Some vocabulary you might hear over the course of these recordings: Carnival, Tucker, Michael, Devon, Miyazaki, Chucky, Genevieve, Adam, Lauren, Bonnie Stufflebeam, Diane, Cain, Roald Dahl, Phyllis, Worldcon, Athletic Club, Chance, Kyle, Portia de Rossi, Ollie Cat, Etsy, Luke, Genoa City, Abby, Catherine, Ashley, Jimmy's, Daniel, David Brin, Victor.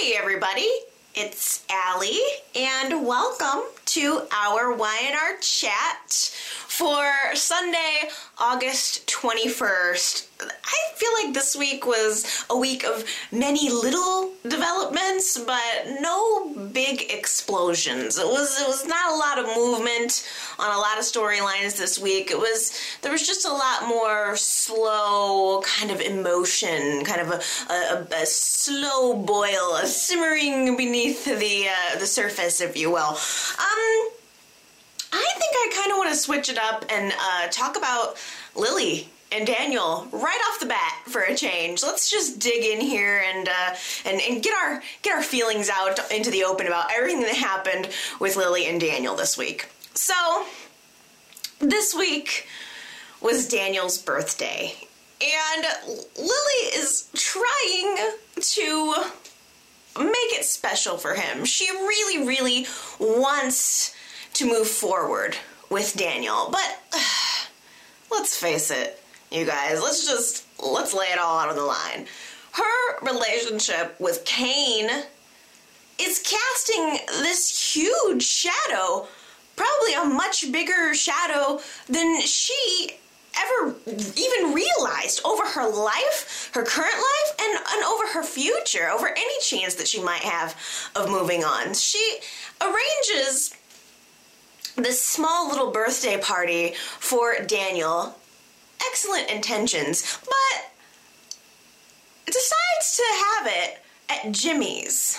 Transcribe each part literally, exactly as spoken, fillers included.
Hey everybody, it's Allie and welcome to our Y and R chat for Sunday, August twenty-first. I feel like this week was a week of many little developments, but no big explosions. It was it was not a lot of movement on a lot of storylines this week. It was there was just a lot more slow kind of emotion, kind of a, a, a slow boil, a simmering beneath the uh, the surface, if you will. Um, I think I kind of want to switch it up and uh, talk about Lily and Daniel right off the bat for a change. Let's just dig in here and uh, and and get our get our feelings out into the open about everything that happened with Lily and Daniel this week. So this week was Daniel's birthday, and Lily is trying to make it special for him. She really, really wants to move forward with Daniel, but uh, let's face it, you guys, let's just, let's lay it all out on the line. Her relationship with Cain is casting this huge shadow, probably a much bigger shadow than she ever even realized over her life, her current life, and, and over her future, over any chance that she might have of moving on. She arranges this small little birthday party for Daniel, excellent intentions, but decides to have it at Jimmy's,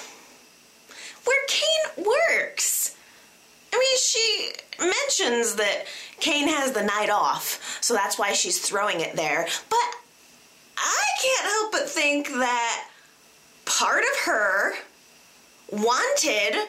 where Cain works. I mean, she mentions that Cain has the night off, so that's why she's throwing it there, but I can't help but think that part of her wanted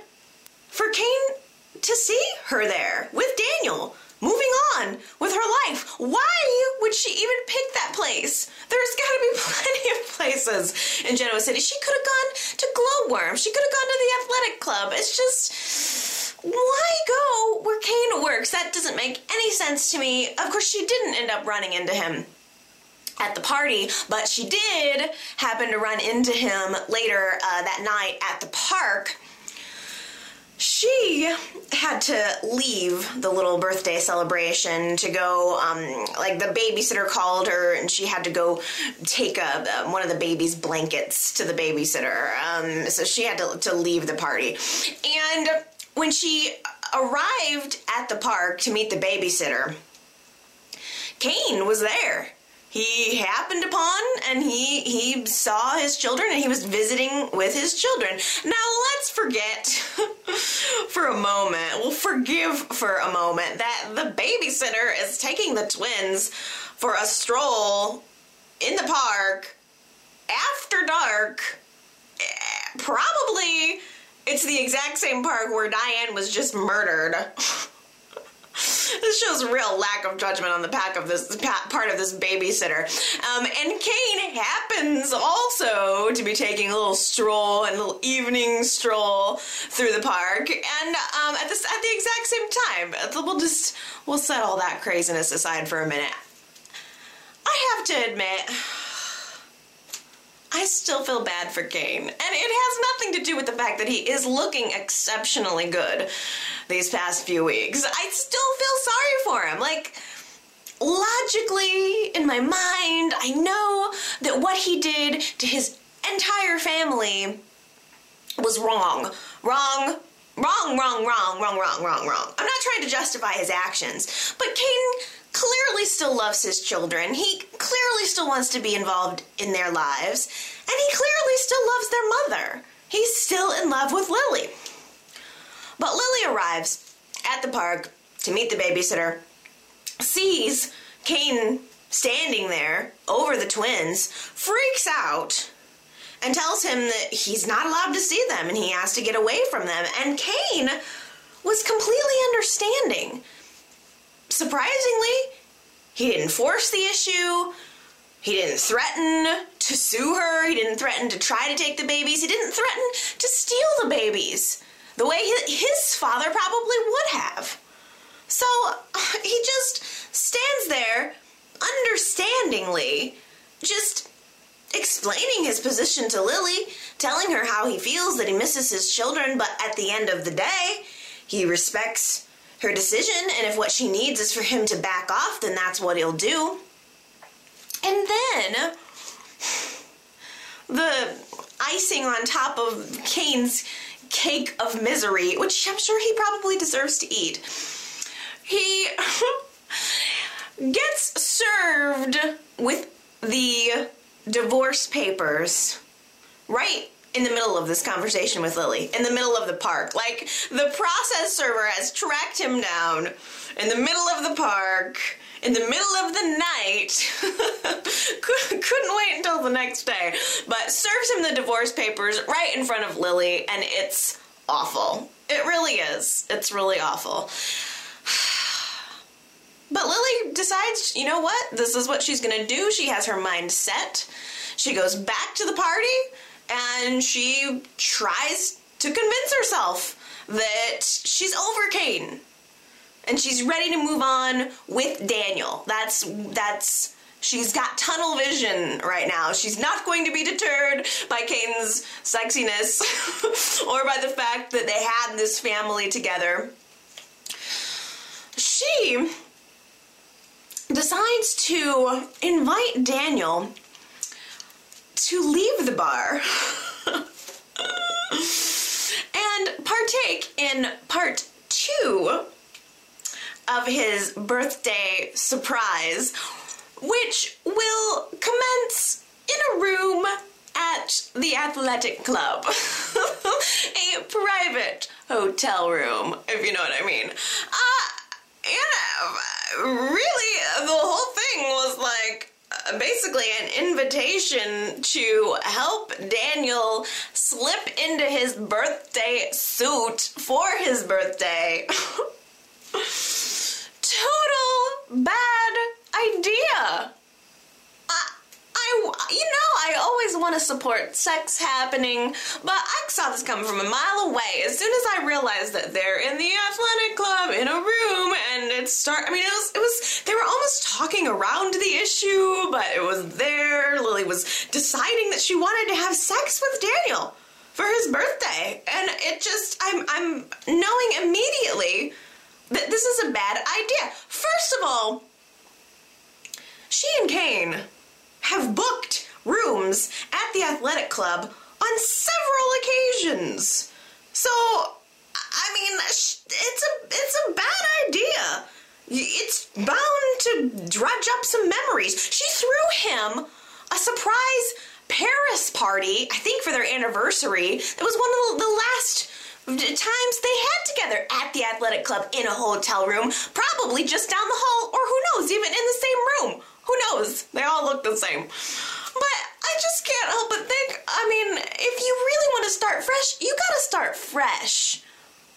for Cain to see her there with Daniel, moving on with her life. Why would she even pick that place? There's gotta be plenty of places in Genoa City. She could have gone to Glowworm. She could have gone to the Athletic Club. It's just, why go where Cain works? That doesn't make any sense to me. Of course, she didn't end up running into him at the party, but she did happen to run into him later uh, that night at the park. She had to leave the little birthday celebration to go, um, like the babysitter called her and she had to go take a, one of the baby's blankets to the babysitter. Um, so she had to, to leave the party. And when she arrived at the park to meet the babysitter, Cain was there. He happened upon and he he saw his children and he was visiting with his children. Now let's forget for a moment, we'll forgive for a moment that the babysitter is taking the twins for a stroll in the park after dark. Probably it's the exact same park where Diane was just murdered. This shows real lack of judgment on the pack of this part of this babysitter. Um, and Cain happens also to be taking a little stroll, a little evening stroll through the park, and um, at this at the exact same time. We'll just we'll set all that craziness aside for a minute. I have to admit, I still feel bad for Cain, and it has nothing to do with the fact that he is looking exceptionally good these past few weeks. I still feel sorry for him. Like, logically, in my mind, I know that what he did to his entire family was wrong. Wrong, wrong, wrong, wrong, wrong, wrong, wrong, wrong. I'm not trying to justify his actions, but Cain clearly still loves his children. He clearly still wants to be involved in their lives, and he clearly still loves their mother. He's still in love with Lily. But Lily arrives at the park to meet the babysitter, sees Cain standing there over the twins, freaks out, and tells him that he's not allowed to see them and he has to get away from them. And Cain was completely understanding. Surprisingly, he didn't force the issue, he didn't threaten to sue her, he didn't threaten to try to take the babies, he didn't threaten to steal the babies, the way his father probably would have. So he just stands there, understandingly, just explaining his position to Lily, telling her how he feels that he misses his children, but at the end of the day, he respects her decision, and if what she needs is for him to back off, then that's what he'll do. And then, the icing on top of Cain's cake of misery, which I'm sure he probably deserves to eat, he gets served with the divorce papers right in the middle of this conversation with Lily, in the middle of the park. Like, the process server has tracked him down in the middle of the park, in the middle of the night. Couldn't wait until the next day, but serves him the divorce papers right in front of Lily, and it's awful. It really is. It's really awful. But Lily decides, you know what? This is what she's gonna do. She has her mind set. She goes back to the party, and she tries to convince herself that she's over Cain, and she's ready to move on with Daniel. That's, that's, she's got tunnel vision right now. She's not going to be deterred by Cain's sexiness or by the fact that they had this family together. She decides to invite Daniel to leave the bar and partake in part two of his birthday surprise, which will commence in a room at the Athletic Club, a private hotel room, if you know what I mean. Uh, and really, the whole thing was like, basically an invitation to help Daniel slip into his birthday suit for his birthday. Total bad idea. I, I, you know, I always want to support sex happening, but I saw this coming from a mile away. As soon as I realized that they're in the Athletic Club in a room, and it start, I mean, it was, it was, they were almost talking around the issue, but it was there. Lily was deciding that she wanted to have sex with Daniel for his birthday, and it just, I'm, I'm knowing immediately that this is a bad idea. First of all, she and Cain have booked rooms at the Athletic Club on several occasions. So, I mean, it's a, it's a bad idea. It's bound to dredge up some memories. She threw him a surprise Paris party, I think for their anniversary. It was one of the last times they had together at the Athletic Club in a hotel room, probably just down the hall, or who knows, even in the same room. Who knows? They all look the same. But I just can't help but think, I mean, if you really want to start fresh, you gotta start fresh.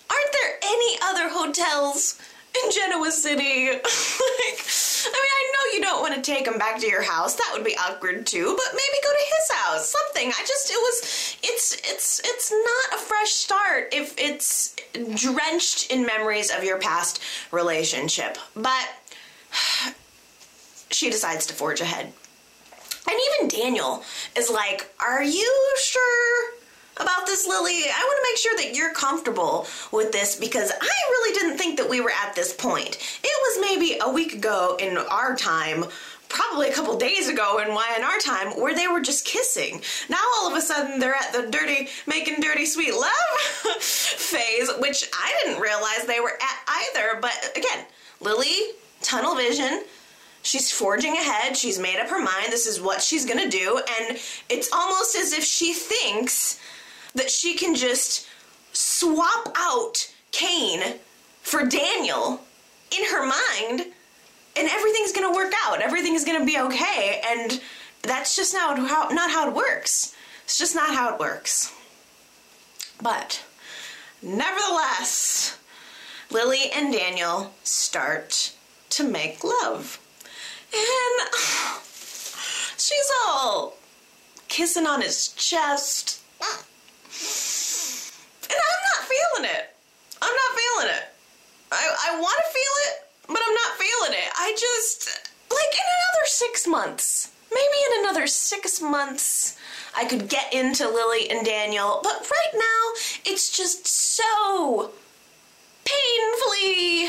Aren't there any other hotels in Genoa City? Like, I mean, I know you don't want to take him back to your house. That would be awkward too, but maybe go to his house, something. I just, it was, it's, it's, it's not a fresh start if it's drenched in memories of your past relationship. But she decides to forge ahead. And even Daniel is like, are you sure about this, Lily? I want to make sure that you're comfortable with this, because I really didn't think that we were at this point. It was maybe a week ago in our time, probably a couple days ago in Y and R time, where they were just kissing. Now all of a sudden they're at the dirty, making dirty sweet love phase, which I didn't realize they were at either. But again, Lily, tunnel vision. She's forging ahead. She's made up her mind. This is what she's gonna do. And it's almost as if she thinks that she can just swap out Cain for Daniel in her mind, and everything's gonna work out. Everything is gonna be okay. And that's just not how, not how it works. It's just not how it works. But nevertheless, Lily and Daniel start to make love. And she's all kissing on his chest. And I'm not feeling it. I'm not feeling it. I, I want to feel it, but I'm not feeling it. I just, like, in another six months, maybe in another another six months, I could get into Lily and Daniel, but right now, it's just so painfully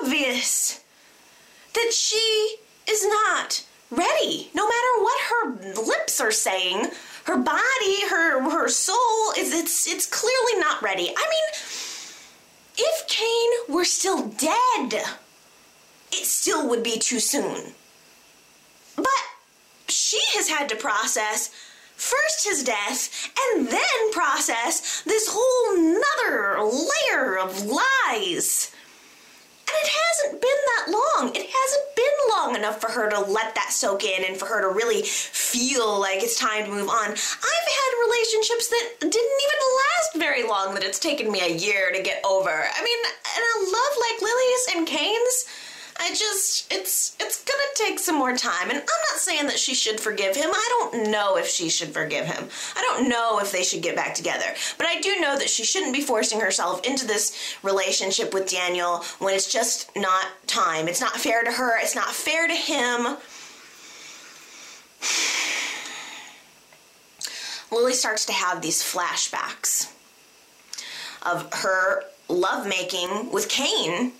obvious that she is not ready. No matter what her lips are saying, her body, her her soul, is it's it's clearly not ready. I mean, if Cain were still dead, it still would be too soon. But she has had to process first his death and then process this whole nother layer of lies. And it hasn't been that long. It hasn't been long enough for her to let that soak in and for her to really feel like it's time to move on. I've had relationships that didn't even last very long that it's taken me a year to get over. I mean, and a love like Lily's and Cain's, I just, it's, it's gonna take some more time. And I'm not saying that she should forgive him. I don't know if she should forgive him. I don't know if they should get back together. But I do know that she shouldn't be forcing herself into this relationship with Daniel when it's just not time. It's not fair to her. It's not fair to him. Lily starts to have these flashbacks of her lovemaking with Cain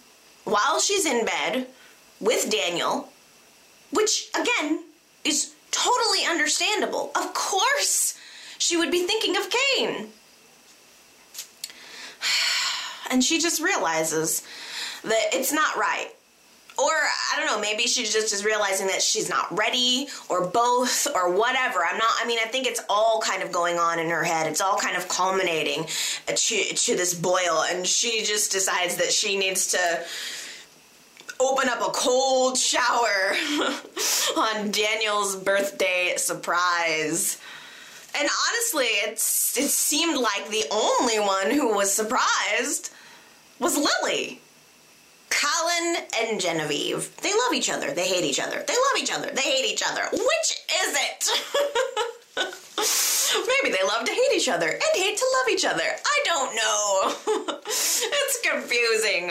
while she's in bed with Daniel, which, again, is totally understandable. Of course she would be thinking of Cain. And she just realizes that it's not right. Or, I don't know, maybe she just is realizing that she's not ready, or both, or whatever. I'm not, I mean, I think it's all kind of going on in her head. It's all kind of culminating to, to this boil, and she just decides that she needs to open up a cold shower on Daniel's birthday surprise. And honestly, it's, it seemed like the only one who was surprised was Lily. Colin and Genevieve. They love each other. They hate each other. They love each other. They hate each other. Which is it? Maybe they love to hate each other and hate to love each other. I don't know. It's confusing.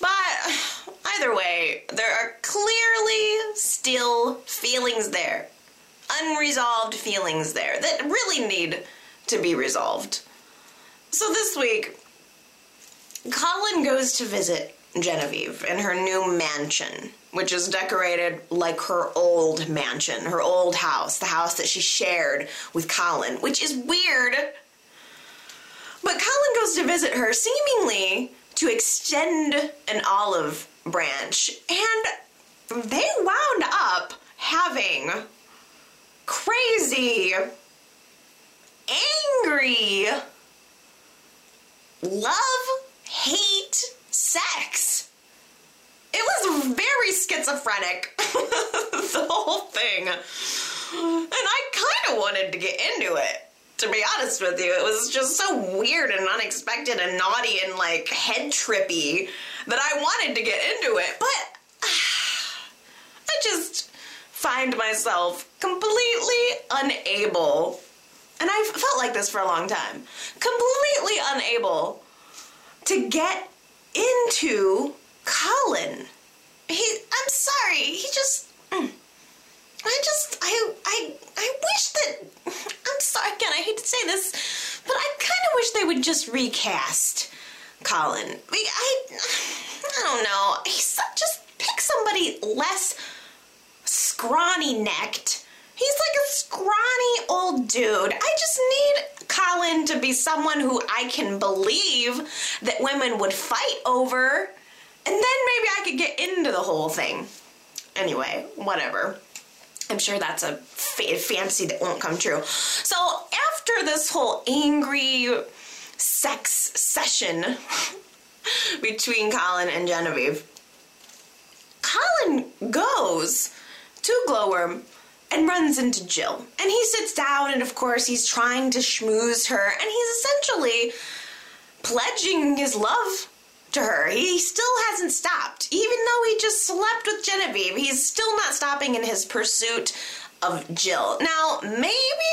But either way, there are clearly still feelings there. Unresolved feelings there that really need to be resolved. So this week, Colin goes to visit Genevieve in her new mansion, which is decorated like her old mansion, her old house, the house that she shared with Colin, which is weird. But Colin goes to visit her seemingly to extend an olive branch, and they wound up having crazy, angry love, hate, sex. It was very schizophrenic, the whole thing. And I kind of wanted to get into it, to be honest with you. It was just so weird and unexpected and naughty and like head trippy that I wanted to get into it, but uh, I just find myself completely unable, and I've felt like this for a long time, completely unable to get into Colin. He, I'm sorry, he just, I just, I, I, I wish that, I'm sorry, again, I hate to say this, but I kind of wish they would just recast Colin. I, I, I don't know, he's just, pick somebody less scrawny-necked. He's like a scrawny old dude. I just need Colin to be someone who I can believe that women would fight over, and then maybe I could get into the whole thing. Anyway, whatever. I'm sure that's a fa- fantasy that won't come true. So after this whole angry sex session between Colin and Genevieve, Colin goes to Glowworm and runs into Jill. And he sits down, and of course he's trying to schmooze her, and he's essentially pledging his love to her. He still hasn't stopped. Even though he just slept with Genevieve, he's still not stopping in his pursuit of Jill. Now, maybe,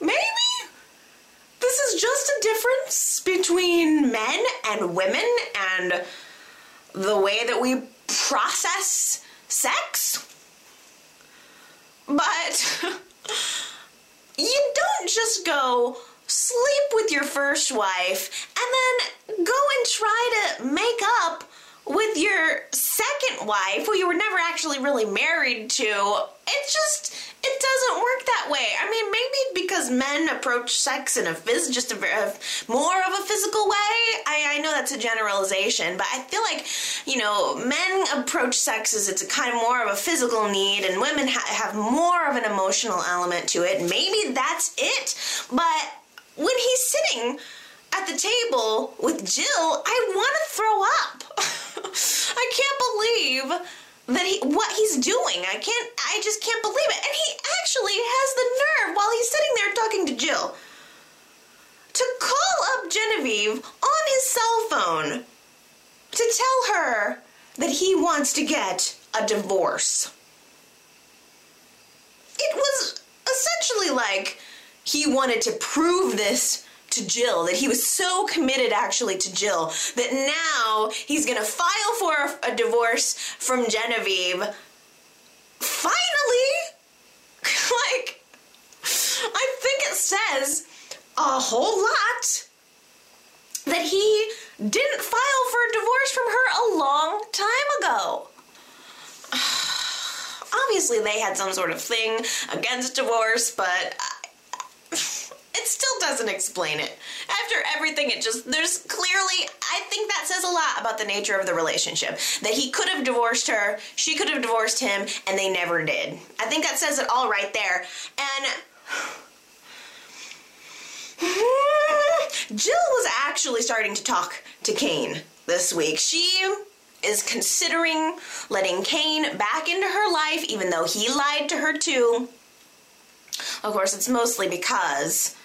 maybe this is just a difference between men and women and the way that we process sex. But you don't just go sleep with your first wife and then go and try to make up with your second wife, who you were never actually really married to. It just, it doesn't work that way. I mean, maybe because men approach sex in a phys- just a, a, more of a physical way. I, I know that's a generalization, but I feel like, you know, men approach sex as it's a kind of more of a physical need, and women ha- have more of an emotional element to it. Maybe that's it. But when he's sitting at the table with Jill, I want to throw up. I can't believe that he, what he's doing. I can't, I just can't believe it. And he actually has the nerve, while he's sitting there talking to Jill, to call up Genevieve on his cell phone to tell her that he wants to get a divorce. It was essentially like he wanted to prove this to Jill, that he was so committed actually to Jill that now he's gonna file for a, a divorce from Genevieve. Finally! Like, I think it says a whole lot that he didn't file for a divorce from her a long time ago. Obviously they had some sort of thing against divorce, but it still doesn't explain it. After everything, it just, there's clearly, I think that says a lot about the nature of the relationship. That he could have divorced her, she could have divorced him, and they never did. I think that says it all right there. And Jill was actually starting to talk to Cain this week. She is considering letting Cain back into her life, even though he lied to her too. Of course, it's mostly because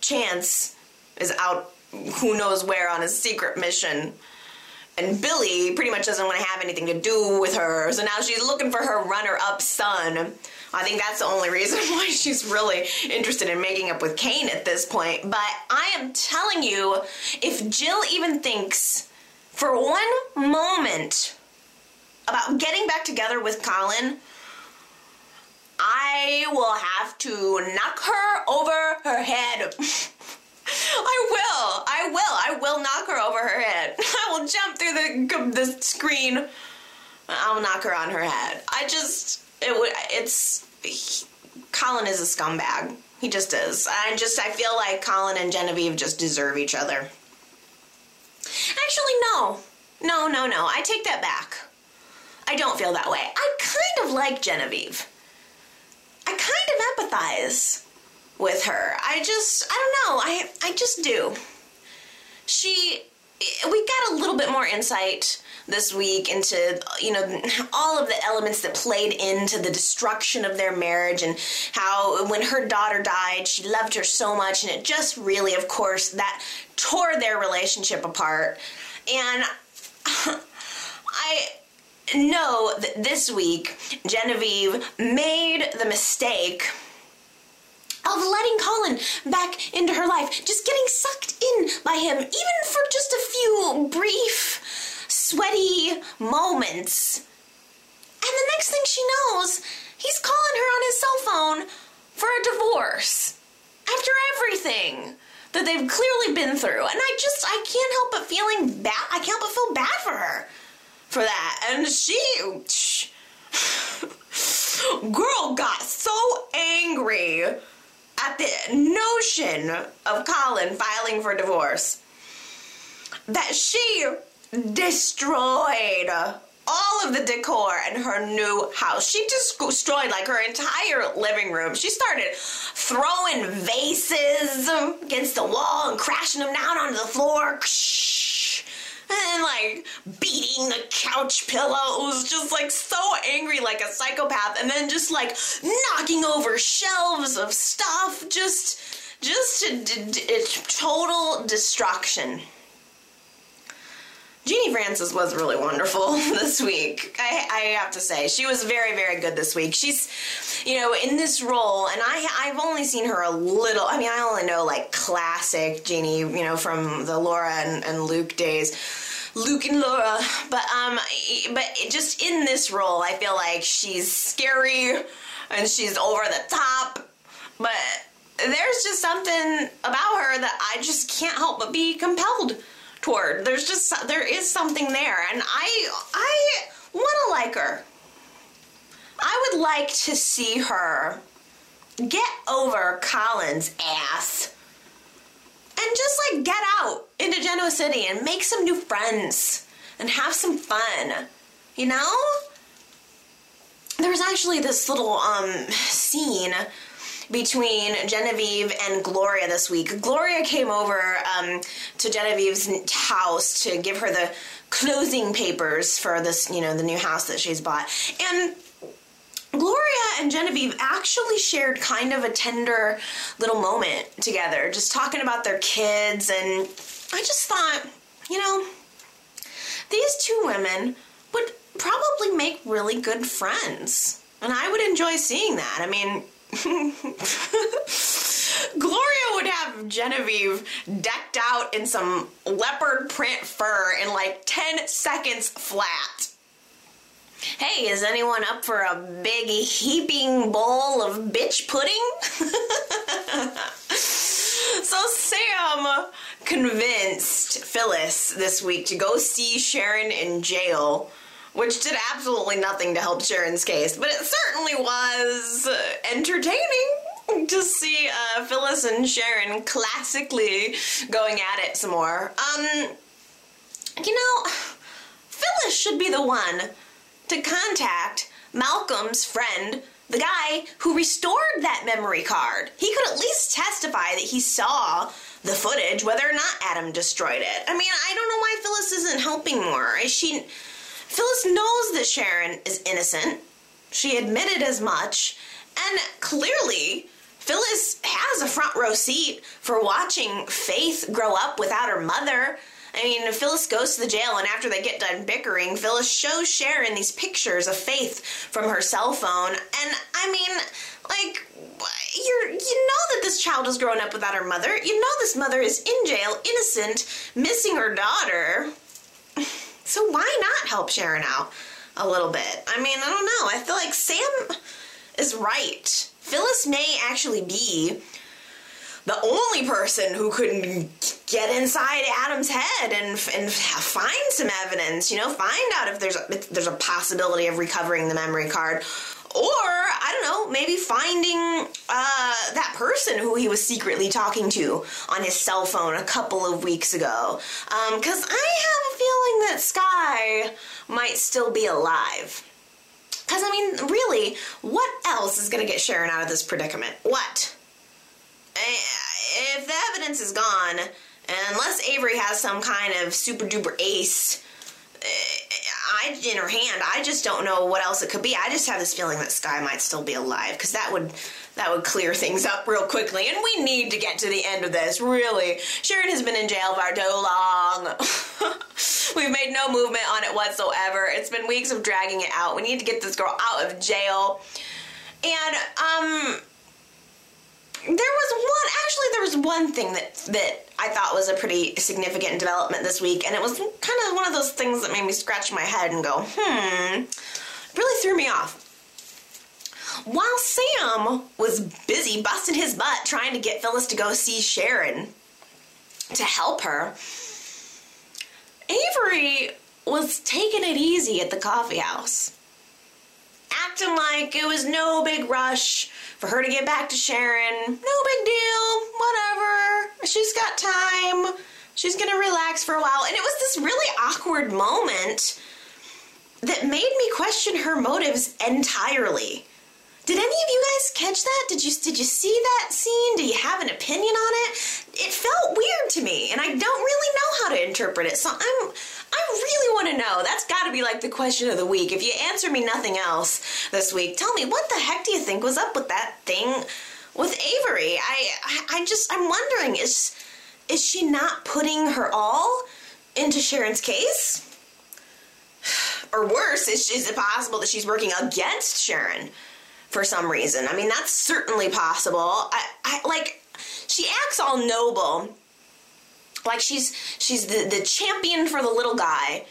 Chance is out who knows where on his secret mission, and Billy pretty much doesn't want to have anything to do with her, so now she's looking for her runner-up son. I think that's the only reason why she's really interested in making up with Cain at this point. But I am telling you, if Jill even thinks for one moment about getting back together with Colin, I will have to knock her over her head. I will. I will. I will knock her over her head. I will jump through the the screen. I'll knock her on her head. I just, it would, it's, he, Colin is a scumbag. He just is. I just, I feel like Colin and Genevieve just deserve each other. Actually, no. No, no, no. I take that back. I don't feel that way. I kind of like Genevieve. I kind of empathize with her. I just, I don't know, I I just do. She, we got a little bit more insight this week into, you know, all of the elements that played into the destruction of their marriage, and how when her daughter died, she loved her so much, and it just really, of course, that tore their relationship apart. And I know that this week Genevieve made the mistake of letting Colin back into her life, just getting sucked in by him, even for just a few brief, sweaty moments. And the next thing she knows, he's calling her on his cell phone for a divorce after everything that they've clearly been through. And I just, I can't help but feeling bad. I can't but feel bad for her for that. And she, she girl got so angry at the notion of Colin filing for divorce that she destroyed all of the decor in her new house. She just destroyed like her entire living room. She started throwing vases against the wall and crashing them down onto the floor. And like beating the couch pillows, just like so angry like a psychopath, and then just like knocking over shelves of stuff, just just a, a, a total destruction. Jeannie Francis was really wonderful this week. I, I have to say, she was very, very good this week. She's, you know, in this role, and I, I've only seen her a little. I mean, I only know, like, classic Jeannie, you know, from the Laura and, and Luke days. Luke and Laura. But, um, but just in this role, I feel like she's scary and she's over the top, but there's just something about her that I just can't help but be compelled toward. There's just, there is something there, and I, I want to like her. I would like to see her get over Colin's ass and just like get out into Genoa City and make some new friends and have some fun, you know? There was actually this little um, scene between Genevieve and Gloria this week. Gloria came over um, to Genevieve's house to give her the closing papers for this, you know, the new house that she's bought. And Gloria and Genevieve actually shared kind of a tender little moment together, just talking about their kids, and I just thought, you know, these two women would probably make really good friends, and I would enjoy seeing that. I mean, Gloria would have Genevieve decked out in some leopard print fur in like ten seconds flat. Hey, is anyone up for a big heaping bowl of bitch pudding? So Sam convinced Phyllis this week to go see Sharon in jail, which did absolutely nothing to help Sharon's case, but it certainly was entertaining to see uh, Phyllis and Sharon classically going at it some more. Um, you know, Phyllis should be the one to contact Malcolm's friend, the guy who restored that memory card. He could at least testify that he saw the footage, whether or not Adam destroyed it. I mean, I don't know why Phyllis isn't helping more. Is she? Phyllis knows that Sharon is innocent. She admitted as much. And clearly, Phyllis has a front row seat for watching Faith grow up without her mother. I mean, Phyllis goes to the jail, and after they get done bickering, Phyllis shows Sharon these pictures of Faith from her cell phone. And, I mean, like, you're, you know that this child has grown up without her mother. You know this mother is in jail, innocent, missing her daughter. So why not help Sharon out a little bit? I mean, I don't know. I feel like Sam is right. Phyllis may actually be the only person who could get inside Adam's head and and find some evidence, you know, find out if there's a, if there's a possibility of recovering the memory card, or I don't know, maybe finding uh, that person who he was secretly talking to on his cell phone a couple of weeks ago. Um, 'cause I have a feeling that Sky might still be alive. 'Cause I mean, really, what else is gonna get Sharon out of this predicament? What? If the evidence is gone, unless Avery has some kind of super duper ace I, in her hand, I just don't know what else it could be. I just have this feeling that Sky might still be alive, because that would that would clear things up real quickly, and we need to get to the end of this, really. Sharon has been in jail for too long. We've made no movement on it whatsoever. It's been weeks of dragging it out. We need to get this girl out of jail. And, um... There was one, actually there was one thing that, that I thought was a pretty significant development this week, and it was kind of one of those things that made me scratch my head and go, hmm, it really threw me off. While Sam was busy busting his butt trying to get Phyllis to go see Sharon to help her, Avery was taking it easy at the coffee house, acting like it was no big rush for her to get back to Sharon. No big deal, whatever. She's got time. She's gonna relax for a while. And it was this really awkward moment that made me question her motives entirely. Did any of you guys catch that? Did you did you see that scene? Do you have an opinion on it? It felt weird to me, and I don't really know how to interpret it. So I'm I really want to know. That's got to be like the question of the week. If you answer me nothing else this week, tell me what the heck do you think was up with that thing with Avery? I I, I just I'm wondering, is is she not putting her all into Sharon's case? Or worse, is, is it possible that she's working against Sharon for some reason? I mean, that's certainly possible. I, I like, she acts all noble, like she's she's the, the champion for the little guy,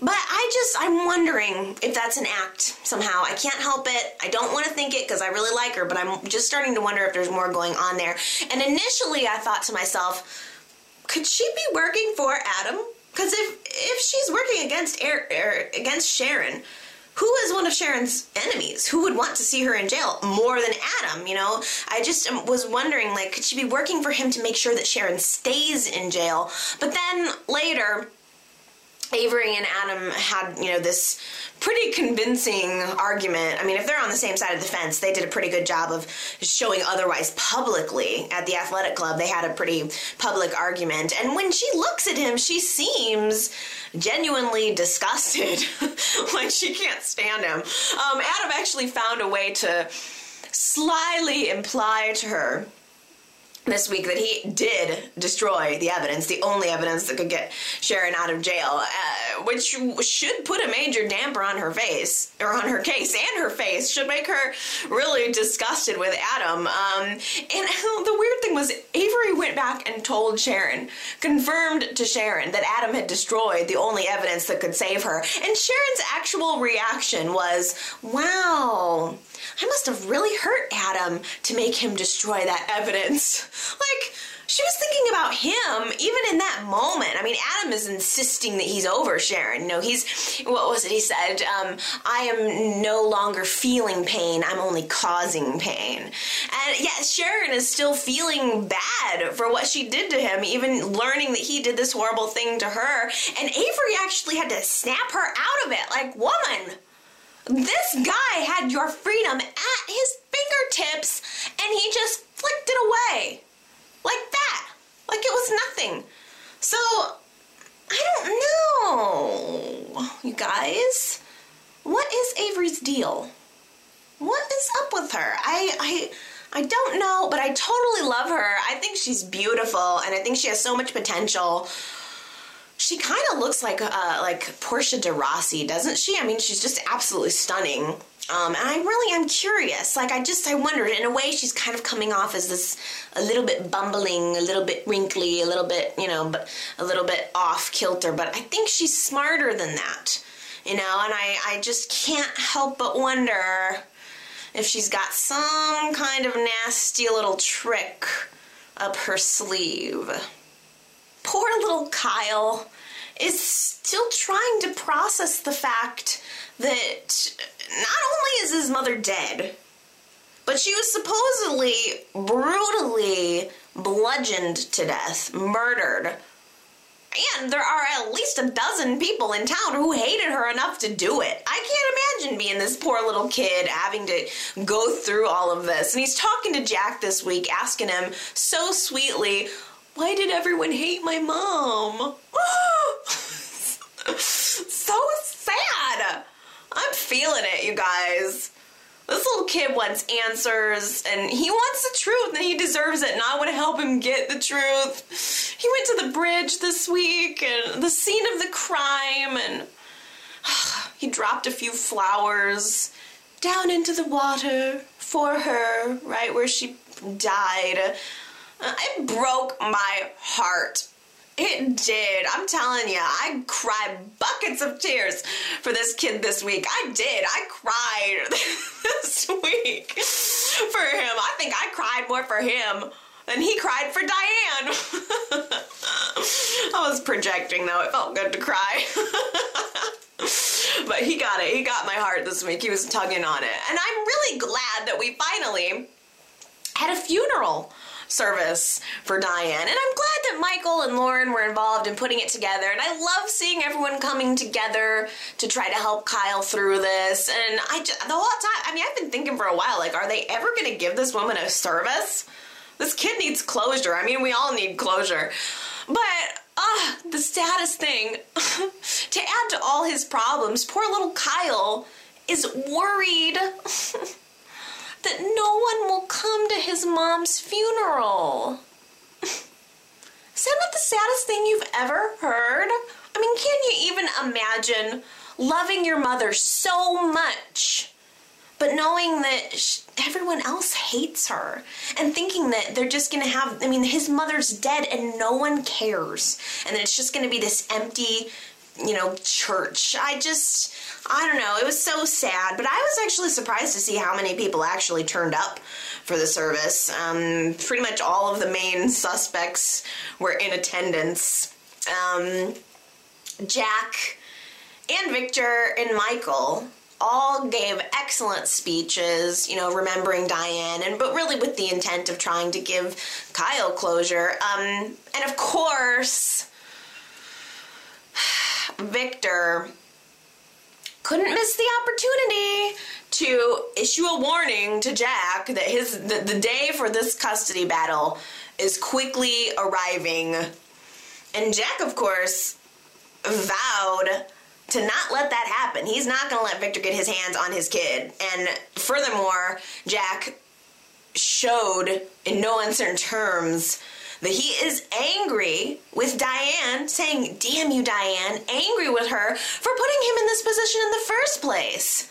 But I just, I'm wondering if that's an act somehow. I can't help it. I don't want to think it because I really like her, but I'm just starting to wonder if there's more going on there. And initially I thought to myself, could she be working for Adam? Because if if she's working against er, er, against Sharon, who is one of Sharon's enemies? Who would want to see her in jail more than Adam, you know? I just was wondering, like, could she be working for him to make sure that Sharon stays in jail? But then later, Avery and Adam had, you know, this pretty convincing argument. I mean, if they're on the same side of the fence, they did a pretty good job of showing otherwise publicly at the Athletic Club. They had a pretty public argument. And when she looks at him, she seems genuinely disgusted. Like, she can't stand him. Um, Adam actually found a way to slyly imply to her this week that he did destroy the evidence, the only evidence that could get Sharon out of jail, uh, which should put a major damper on her face, or on her case, and her face, should make her really disgusted with Adam. Um, and the weird thing was, Avery went back and told Sharon, confirmed to Sharon, that Adam had destroyed the only evidence that could save her. And Sharon's actual reaction was, wow, I must have really hurt Adam to make him destroy that evidence. Like, she was thinking about him even in that moment. I mean, Adam is insisting that he's over Sharon. You know, he's, what was it he said? Um, I am no longer feeling pain. I'm only causing pain. And yet Sharon is still feeling bad for what she did to him, even learning that he did this horrible thing to her. And Avery actually had to snap her out of it. Like, woman, this guy had your freedom at his fingertips, and he just flicked it away. Like that. Like it was nothing. So, I don't know, you guys. What is Avery's deal? What is up with her? I... I I don't know, but I totally love her. I think she's beautiful, and I think she has so much potential. She kind of looks like uh, like Portia de Rossi, doesn't she? I mean, she's just absolutely stunning. Um, and I really am curious. Like, I just, I wondered, in a way, she's kind of coming off as this a little bit bumbling, a little bit wrinkly, a little bit, you know, but a little bit off kilter. But I think she's smarter than that, you know, and I, I just can't help but wonder if she's got some kind of nasty little trick up her sleeve. Poor little Kyle is still trying to process the fact that not only is his mother dead, but she was supposedly brutally bludgeoned to death, murdered. And there are at least a dozen people in town who hated her enough to do it. I can't imagine being this poor little kid having to go through all of this. And he's talking to Jack this week, asking him so sweetly, why did everyone hate my mom? So sad. I'm feeling it, you guys. This little kid wants answers, and he wants the truth, and he deserves it, and I want to help him get the truth. He went to the bridge this week, and the scene of the crime, and he dropped a few flowers down into the water for her, right where she died. It broke my heart. It did. I'm telling you, I cried buckets of tears for this kid this week. I did. I cried this week for him. I think I cried more for him than he cried for Diane. I was projecting, though. It felt good to cry. But he got it. He got my heart this week. He was tugging on it. And I'm really glad that we finally had a funeral service for Diane. And I'm glad that Michael and Lauren were involved in putting it together. And I love seeing everyone coming together to try to help Kyle through this. And I just, the whole time, I mean, I've been thinking for a while, like, are they ever going to give this woman a service? This kid needs closure. I mean, we all need closure. But uh, the saddest thing, to add to all his problems, poor little Kyle is worried that no one will come to his mom's funeral. Is that not the saddest thing you've ever heard? I mean, can you even imagine loving your mother so much, but knowing that she, everyone else hates her, and thinking that they're just gonna have, I mean, his mother's dead and no one cares, and then it's just gonna be this empty you know, church. I just, I don't know. It was so sad, but I was actually surprised to see how many people actually turned up for the service. Um, pretty much all of the main suspects were in attendance. Um, Jack and Victor and Michael all gave excellent speeches, you know, remembering Diane, and but really with the intent of trying to give Kyle closure. Um, and of course, Victor couldn't miss the opportunity to issue a warning to Jack that his the, the day for this custody battle is quickly arriving. And Jack, of course, vowed to not let that happen. He's not going to let Victor get his hands on his kid. And furthermore, Jack showed in no uncertain terms that he is angry with Diane, saying, "Damn you, Diane," angry with her for putting him in this position in the first place.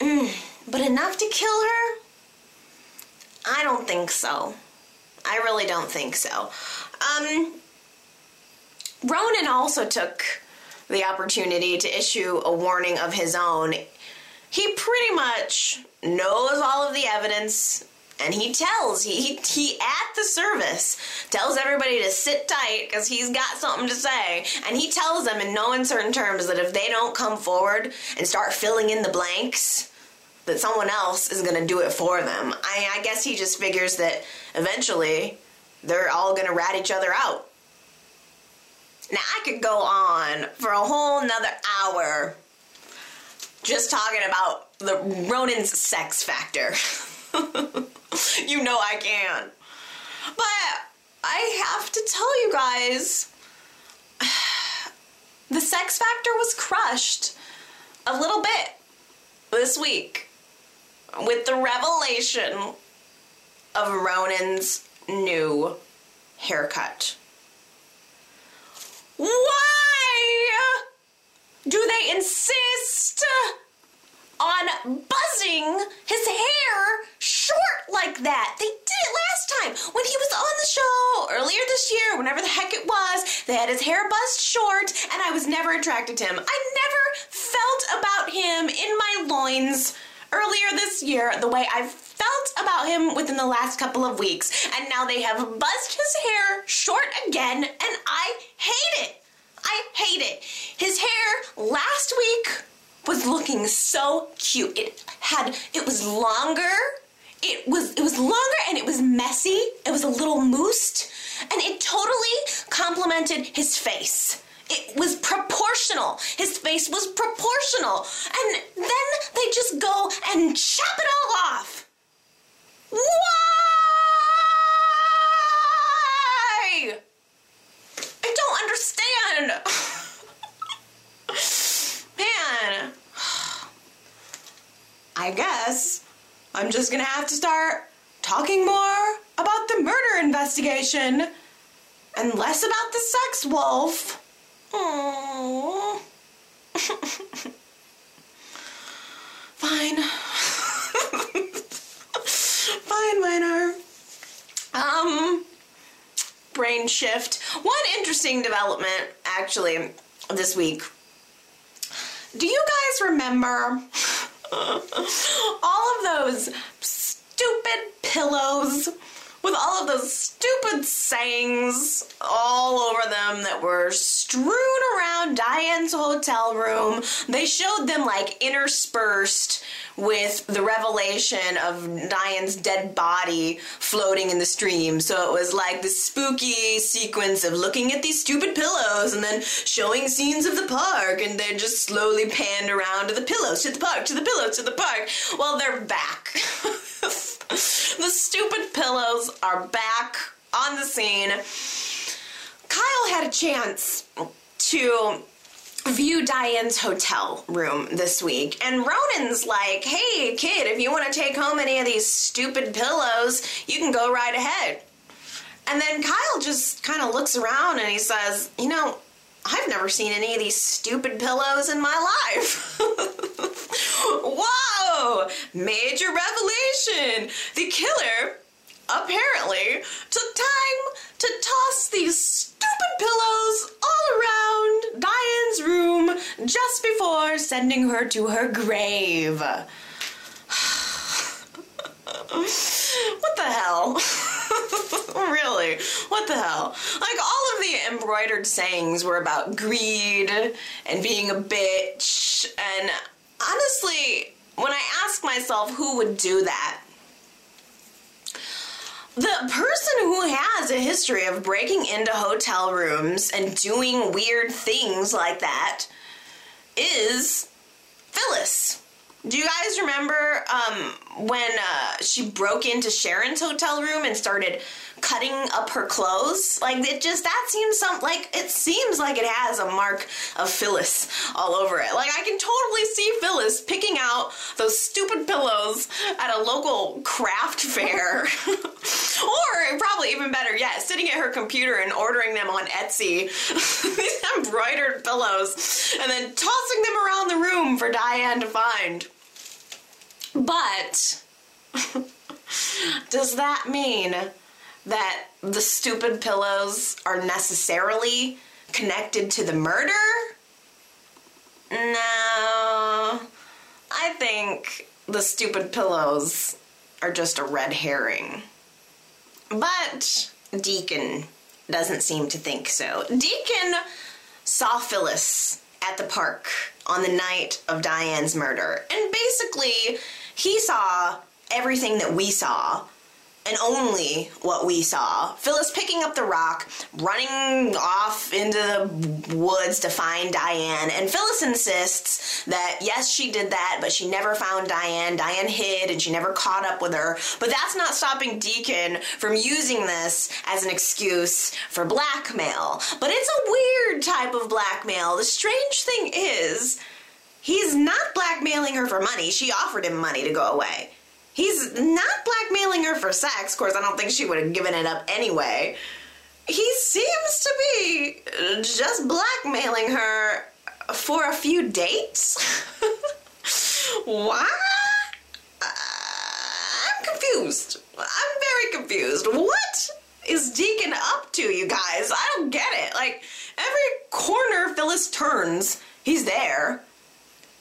Mm, but enough to kill her? I don't think so. I really don't think so. Um, Ronan also took the opportunity to issue a warning of his own. He pretty much knows all of the evidence, and he tells, he, he, he at the service, tells everybody to sit tight because he's got something to say. And he tells them in no uncertain terms that if they don't come forward and start filling in the blanks, that someone else is going to do it for them. I, I guess he just figures that eventually they're all going to rat each other out. Now, I could go on for a whole nother hour just talking about the Ronan's sex factor. You know I can. But I have to tell you guys, the sex factor was crushed a little bit this week with the revelation of Ronan's new haircut. Why do they insist on buzzing his hair short like that? They did it last time when he was on the show earlier this year, whenever the heck it was. They had his hair buzzed short, and I was never attracted to him. I never felt about him in my loins earlier this year the way I felt about him within the last couple of weeks. And now they have buzzed his hair short again, and I hate it. I hate it. His hair last week was looking so cute. It had, it was longer. It was, it was longer and it was messy. It was a little moosed, and it totally complemented his face. It was proportional. His face was proportional. And then they just go and chop it all off. Why? I don't understand. Man, I guess I'm just gonna have to start talking more about the murder investigation and less about the sex wolf. Aww. Fine. Fine, Y and R. Um, brain shift. One interesting development, actually, this week. Do you guys remember all of those stupid pillows with all of those stupid sayings all over them that were strewn around Diane's hotel room? They showed them like interspersed with the revelation of Diane's dead body floating in the stream. So it was like this spooky sequence of looking at these stupid pillows and then showing scenes of the park, and they just slowly panned around to the pillows, to the park, to the pillows, to the park. Well, they're back. The stupid pillows are back on the scene. Kyle had a chance to view Diane's hotel room this week, and Ronan's like, "Hey, kid, if you want to take home any of these stupid pillows, you can go right ahead." And then Kyle just kind of looks around and he says, "You know, I've never seen any of these stupid pillows in my life." Whoa! Major revelation! The killer apparently took time to toss these stupid pillows all around Diane's room sending her to her grave. What the hell? Really, what the hell? Like, all of the embroidered sayings were about greed and being a bitch, and honestly, when I ask myself who would do that, the person who has a history of breaking into hotel rooms and doing weird things like that is Phyllis. Do you guys remember um, when uh, she broke into Sharon's hotel room and started cutting up her clothes? Like, it just, that seems some, like, it seems like it has a mark of Phyllis all over it. Like, I can totally see Phyllis picking out those stupid pillows at a local craft fair. Or, probably even better yet, sitting at her computer and ordering them on Etsy. These embroidered pillows. And then tossing them around the room for Diane to find. But does that mean that the stupid pillows are necessarily connected to the murder? No, I think the stupid pillows are just a red herring. But Deacon doesn't seem to think so. Deacon saw Phyllis at the park on the night of Diane's murder. And basically, he saw everything that we saw, and only what we saw. Phyllis picking up the rock, running off into the woods to find Diane, and Phyllis insists that yes, she did that, but she never found Diane. Diane hid, and she never caught up with her, but that's not stopping Deacon from using this as an excuse for blackmail. But it's a weird type of blackmail. The strange thing is, he's not blackmailing her for money. She offered him money to go away. He's not blackmailing her for sex. Of course, I don't think she would have given it up anyway. He seems to be just blackmailing her for a few dates? Why? I'm confused. I'm very confused. What is Deacon up to, you guys? I don't get it. Like, every corner Phyllis turns, he's there.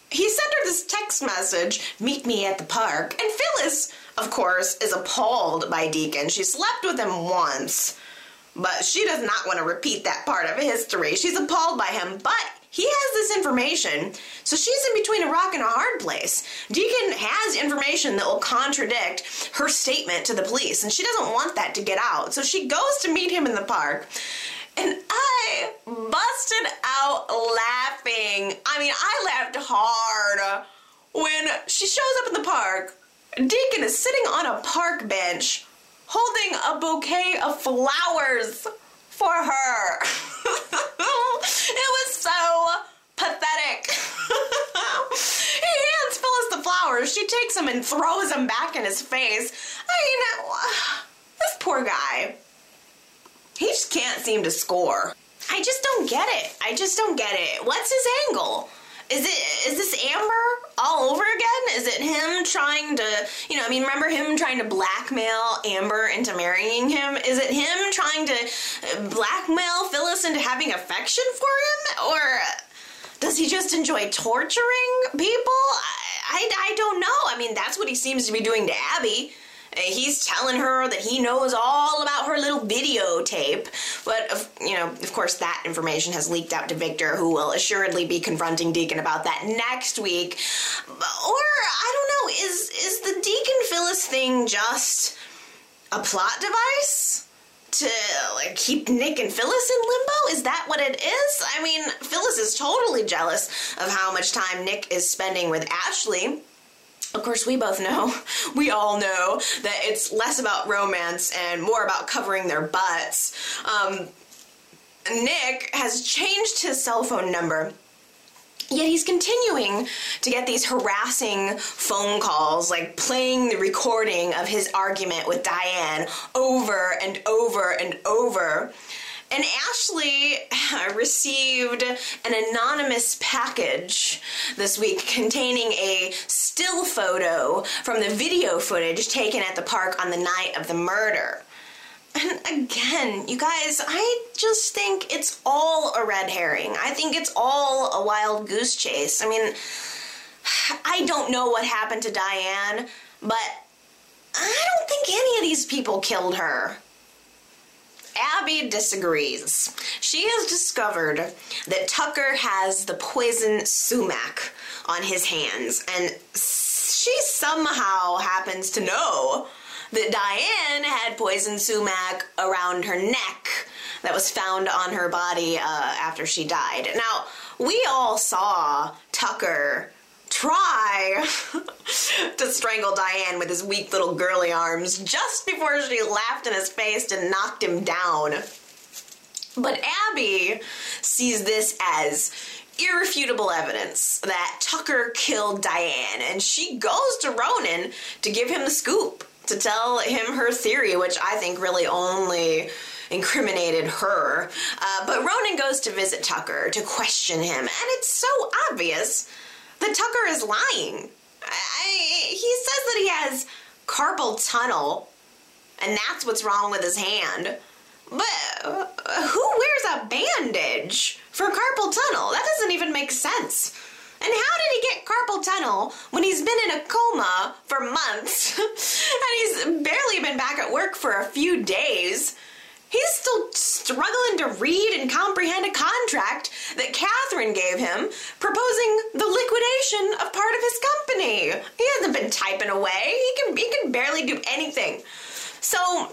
He sent her this text message, meet me at the park, and Phyllis, of course, is appalled by Deacon. She slept with him once, but she does not want to repeat that part of history. She's appalled by him, but he has this information, so she's in between a rock and a hard place. Deacon has information that will contradict her statement to the police, and she doesn't want that to get out, so she goes to meet him in the park. And I busted out laughing. I mean, I laughed hard when she shows up in the park. Deacon is sitting on a park bench holding a bouquet of flowers for her. It was so pathetic. He hands Phyllis the flowers. She takes them and throws them back in his face. I mean, this poor guy. He just can't seem to score. I just don't get it. I just don't get it. What's his angle? Is it, is this Amber all over again? Is it him trying to, you know, I mean, remember him trying to blackmail Amber into marrying him? Is it him trying to blackmail Phyllis into having affection for him? Or does he just enjoy torturing people? I, I, I don't know. I mean, that's what he seems to be doing to Abby. He's telling her that he knows all about her little videotape, but, of, you know, of course that information has leaked out to Victor, who will assuredly be confronting Deacon about that next week. Or, I don't know, is, is the Deacon Phyllis thing just a plot device to, like, keep Nick and Phyllis in limbo? Is that what it is? I mean, Phyllis is totally jealous of how much time Nick is spending with Ashley. Of course, we both know, we all know, that it's less about romance and more about covering their butts. Um, Nick has changed his cell phone number, yet he's continuing to get these harassing phone calls, like playing the recording of his argument with Diane over and over and over. And Ashley received an anonymous package this week containing a still photo from the video footage taken at the park on the night of the murder. And again, you guys, I just think it's all a red herring. I think it's all a wild goose chase. I mean, I don't know what happened to Diane, but I don't think any of these people killed her. Abby disagrees. She has discovered that Tucker has the poison sumac on his hands, and she somehow happens to know that Diane had poison sumac around her neck that was found on her body uh, after she died. Now, we all saw Tucker try to strangle Diane with his weak little girly arms just before she laughed in his face and knocked him down. But Abby sees this as irrefutable evidence that Tucker killed Diane, and she goes to Ronan to give him the scoop, to tell him her theory, which I think really only incriminated her. Uh, but Ronan goes to visit Tucker to question him, and it's so obvious that Tucker is lying. I, he says that he has carpal tunnel, and that's what's wrong with his hand. But who wears a bandage for carpal tunnel? That doesn't even make sense. And how did he get carpal tunnel when he's been in a coma for months and he's barely been back at work for a few days? He's still struggling to read and comprehend a contract that Catherine gave him proposing the liquidation of part of his company. He hasn't been typing away. He can, he can barely do anything. So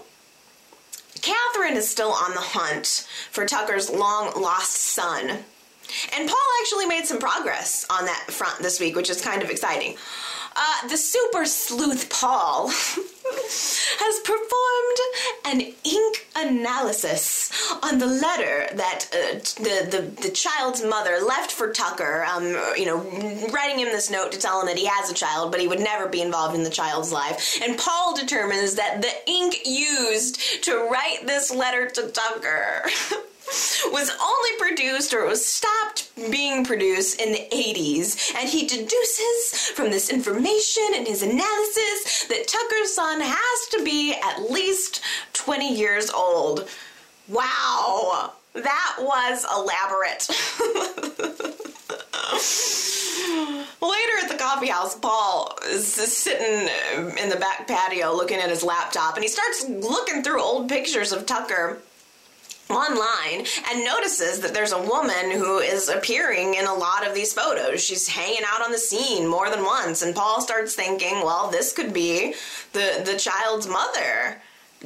Catherine is still on the hunt for Tucker's long-lost son. And Paul actually made some progress on that front this week, which is kind of exciting. Uh, the super sleuth Paul has performed an ink analysis on the letter that uh, the, the the child's mother left for Tucker, um, you know, writing him this note to tell him that he has a child, but he would never be involved in the child's life. And Paul determines that the ink used to write this letter to Tucker was only produced, or it was stopped being produced, in the eighties, and he deduces from this information and his analysis that Tucker's son has to be at least twenty years old. Wow, that was elaborate. Later at the coffee house, Paul is sitting in the back patio looking at his laptop, and he starts looking through old pictures of Tucker online and notices that there's a woman who is appearing in a lot of these photos. She's hanging out on the scene more than once, and Paul starts thinking, well, this could be the, the child's mother.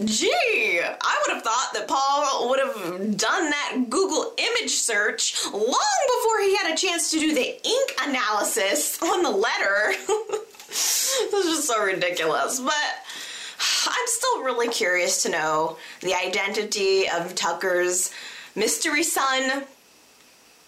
Gee, I would have thought that Paul would have done that Google image search long before he had a chance to do the ink analysis on the letter. This is just so ridiculous, but I'm still really curious to know the identity of Tucker's mystery son.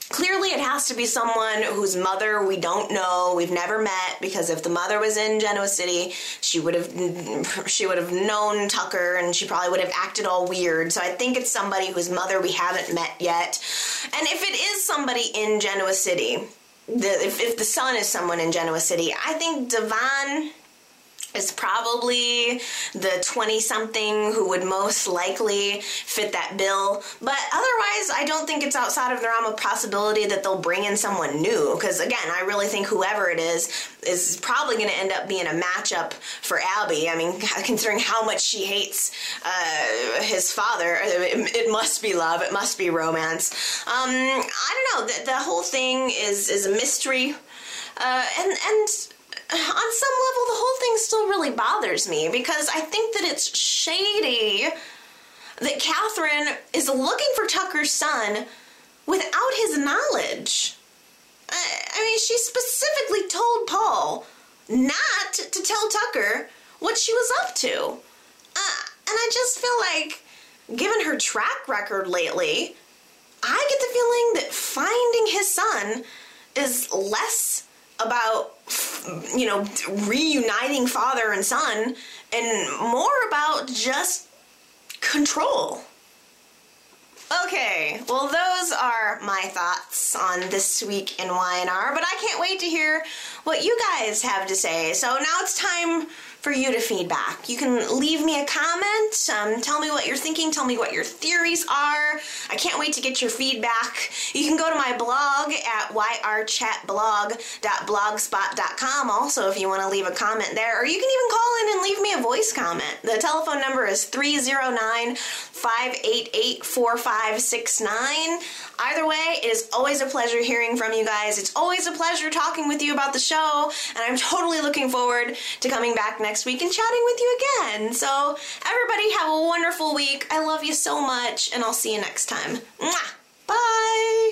Clearly it has to be someone whose mother we don't know, we've never met, because if the mother was in Genoa City, she would have she would have known Tucker, and she probably would have acted all weird. So I think it's somebody whose mother we haven't met yet. And if it is somebody in Genoa City, the, if, if the son is someone in Genoa City, I think Devon is probably the twenty-something who would most likely fit that bill. But otherwise, I don't think it's outside of the realm of possibility that they'll bring in someone new. Because, again, I really think whoever it is is probably going to end up being a matchup for Abby. I mean, considering how much she hates uh, his father, it, it must be love. It must be romance. Um, I don't know. The, the whole thing is, is a mystery. Uh, and... and On some level, the whole thing still really bothers me, because I think that it's shady that Catherine is looking for Tucker's son without his knowledge. I mean, she specifically told Paul not to tell Tucker what she was up to. Uh, and I just feel like, given her track record lately, I get the feeling that finding his son is less about, you know, reuniting father and son, and more about just control. Okay, well, those are my thoughts on this week in Y and R, but I can't wait to hear what you guys have to say. So now it's time for you to feed back. You can leave me a comment, um, tell me what you're thinking, tell me what your theories are. I can't wait to get your feedback. You can go to my blog at y r chat blog dot blogspot dot com also if you want to leave a comment there, or you can even call in and leave me a voice comment. The telephone number is three oh nine, five eight eight, four five six nine. Either way, it is always a pleasure hearing from you guys. It's always a pleasure talking with you about the show, and I'm totally looking forward to coming back next week and chatting with you again. So everybody have a wonderful week. I love you so much, and I'll see you next time. Mwah! Bye!